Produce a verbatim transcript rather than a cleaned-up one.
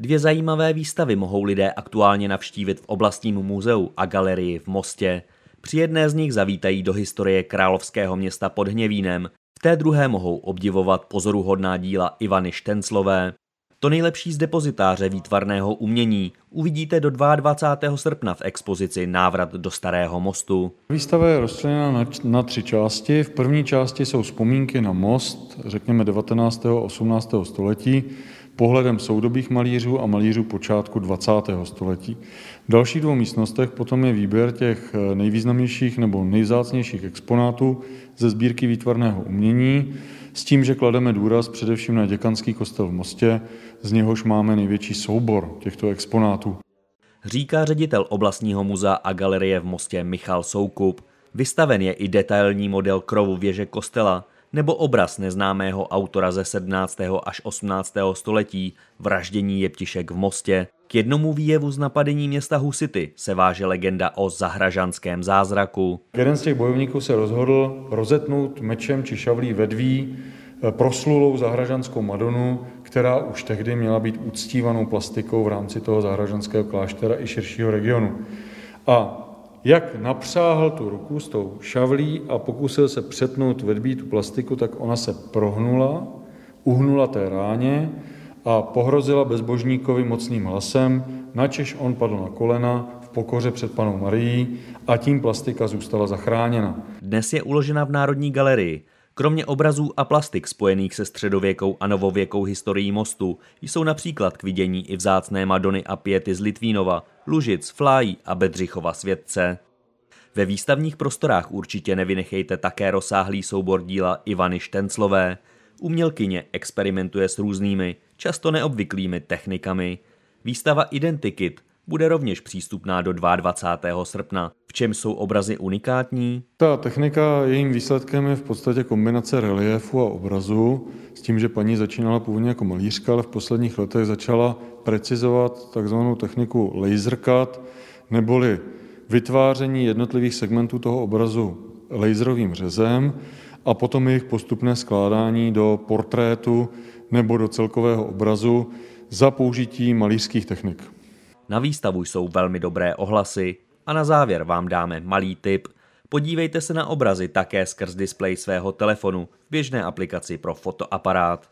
Dvě zajímavé výstavy mohou lidé aktuálně navštívit v oblastním muzeu a galerii v Mostě. Při jedné z nich zavítají do historie královského města pod Hněvínem, v té druhé mohou obdivovat pozoruhodná díla Ivany Štenclové. To nejlepší z depozitáře výtvarného umění uvidíte do dvacátého druhého srpna v expozici Návrat do starého mostu. Výstava je rozčleněna na, na tři části. V první části jsou vzpomínky na most, řekněme devatenáctého a osmnáctého století, pohledem soudobých malířů a malířů počátku dvacátého století. V dalších dvou místnostech potom je výběr těch nejvýznamnějších nebo nejvzácnějších exponátů ze sbírky výtvarného umění, s tím, že klademe důraz především na děkanský kostel v Mostě, z něhož máme největší soubor těchto exponátů. Říká ředitel oblastního muzea a galerie v Mostě Michal Soukup. Vystaven je i detailní model krovu věže kostela nebo obraz neznámého autora ze sedmnáctého až osmnáctého století Vraždění jeptišek v Mostě. K jednomu výjevu z napadení města husity se váže legenda o zahražanském zázraku. Jeden z těch bojovníků se rozhodl rozetnout mečem či šavlí vedví proslulou zahražanskou Madonu, která už tehdy měla být uctívanou plastikou v rámci toho zahražanského kláštera i širšího regionu. A jak napřáhl tu ruku s tou šavlí a pokusil se přetnout vedbí tu plastiku, tak ona se prohnula, uhnula té ráně a pohrozila bezbožníkovi mocným hlasem, načež on padl na kolena v pokoře před Pannou Marií a tím plastika zůstala zachráněna. Dnes je uložena v Národní galerii. Kromě obrazů a plastik spojených se středověkou a novověkou historií mostu jsou například k vidění i vzácné Madony a Piety z Litvínova, Lužic, Flájí a Bedřichova Světce. Ve výstavních prostorách určitě nevynechejte také rozsáhlý soubor díla Ivany Štenclové. Umělkyně experimentuje s různými, často neobvyklými technikami. Výstava Identikit bude rovněž přístupná do dvacátého druhého srpna. V čem jsou obrazy unikátní? Ta technika, jejím výsledkem je v podstatě kombinace reliéfu a obrazu, s tím, že paní začínala původně jako malířka, ale v posledních letech začala precizovat takzvanou techniku laser cut, neboli vytváření jednotlivých segmentů toho obrazu laserovým řezem a potom jejich postupné skládání do portrétu nebo do celkového obrazu za použití malířských technik. Na výstavu jsou velmi dobré ohlasy a na závěr vám dáme malý tip. Podívejte se na obrazy také skrz displej svého telefonu v běžné aplikaci pro fotoaparát.